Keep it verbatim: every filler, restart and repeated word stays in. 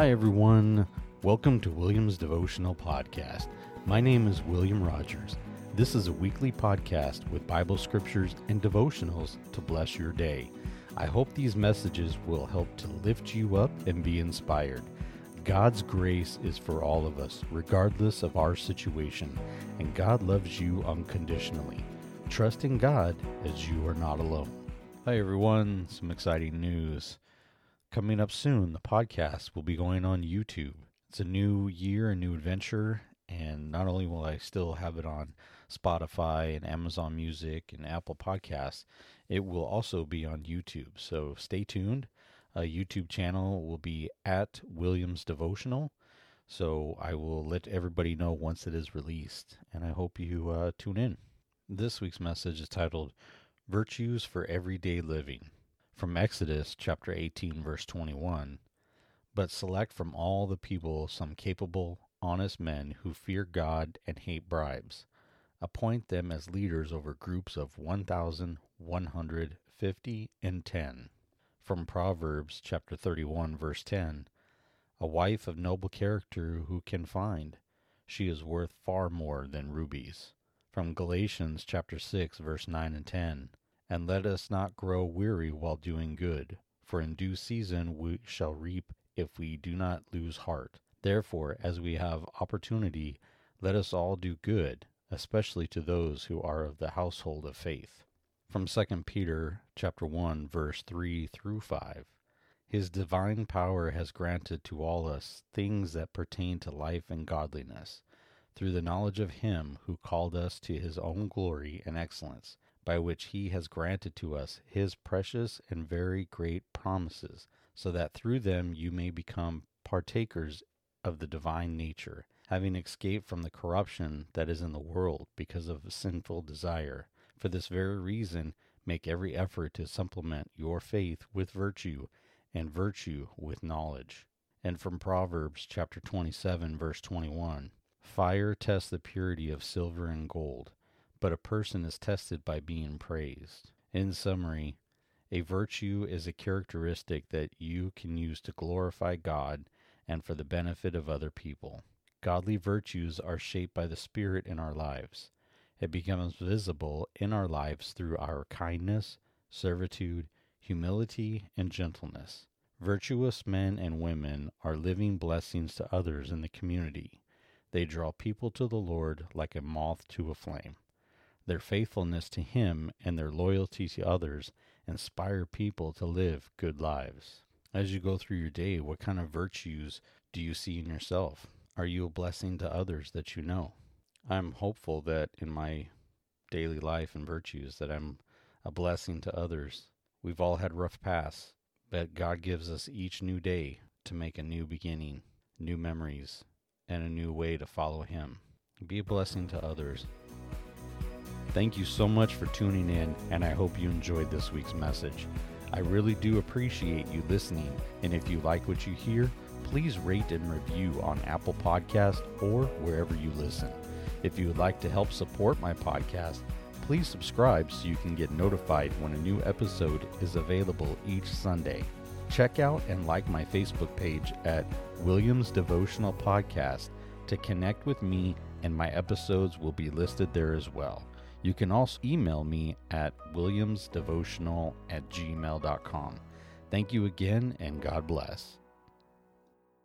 Hi everyone, welcome to Williams Devotional Podcast. My name is William Rogers. This is a weekly podcast with Bible scriptures and devotionals to bless your day. I hope these messages will help to lift you up and be inspired. God's grace is for all of us, regardless of our situation, and God loves you unconditionally. Trust in God as you are not alone. Hi everyone, some exciting news. Coming up soon, the podcast will be going on YouTube. It's a new year, a new adventure, and not only will I still have it on Spotify and Amazon Music and Apple Podcasts, it will also be on YouTube. So stay tuned. A YouTube channel will be at Williams Devotional. So I will let everybody know once it is released, and I hope you uh, tune in. This week's message is titled, Virtues for Everyday Living. From Exodus chapter eighteen, verse twenty-one, but select from all the people some capable, honest men who fear God and hate bribes. Appoint them as leaders over groups of one thousand one hundred fifty and ten. From Proverbs chapter thirty-one, verse ten, a wife of noble character who can find. She is worth far more than rubies. From Galatians chapter six, verse nine and ten, and let us not grow weary while doing good, for in due season we shall reap if we do not lose heart. Therefore, as we have opportunity, let us all do good, especially to those who are of the household of faith. From Second Peter chapter one, verse three through five, His divine power has granted to all us things that pertain to life and godliness, through the knowledge of Him who called us to His own glory and excellence, by which He has granted to us His precious and very great promises, so that through them you may become partakers of the divine nature, having escaped from the corruption that is in the world because of sinful desire. For this very reason, make every effort to supplement your faith with virtue, and virtue with knowledge. And from Proverbs chapter twenty-seven, verse twenty-one, fire tests the purity of silver and gold, but a person is tested by being praised. In summary, a virtue is a characteristic that you can use to glorify God and for the benefit of other people. Godly virtues are shaped by the Spirit in our lives. It becomes visible in our lives through our kindness, servitude, humility, and gentleness. Virtuous men and women are living blessings to others in the community. They draw people to the Lord like a moth to a flame. Their faithfulness to Him and their loyalty to others inspire people to live good lives. As you go through your day, what kind of virtues do you see in yourself? Are you a blessing to others that you know? I'm hopeful that in my daily life and virtues that I'm a blessing to others. We've all had rough paths, but God gives us each new day to make a new beginning, new memories, and a new way to follow Him. Be a blessing to others. Thank you so much for tuning in, and I hope you enjoyed this week's message. I really do appreciate you listening, and if you like what you hear, please rate and review on Apple Podcast or wherever you listen. If you would like to help support my podcast, please subscribe so you can get notified when a new episode is available each Sunday. Check out and like my Facebook page at Williams Devotional Podcast to connect with me, and my episodes will be listed there as well. You can also email me at williamsdevotional at gmail dot com. Thank you again, and God bless.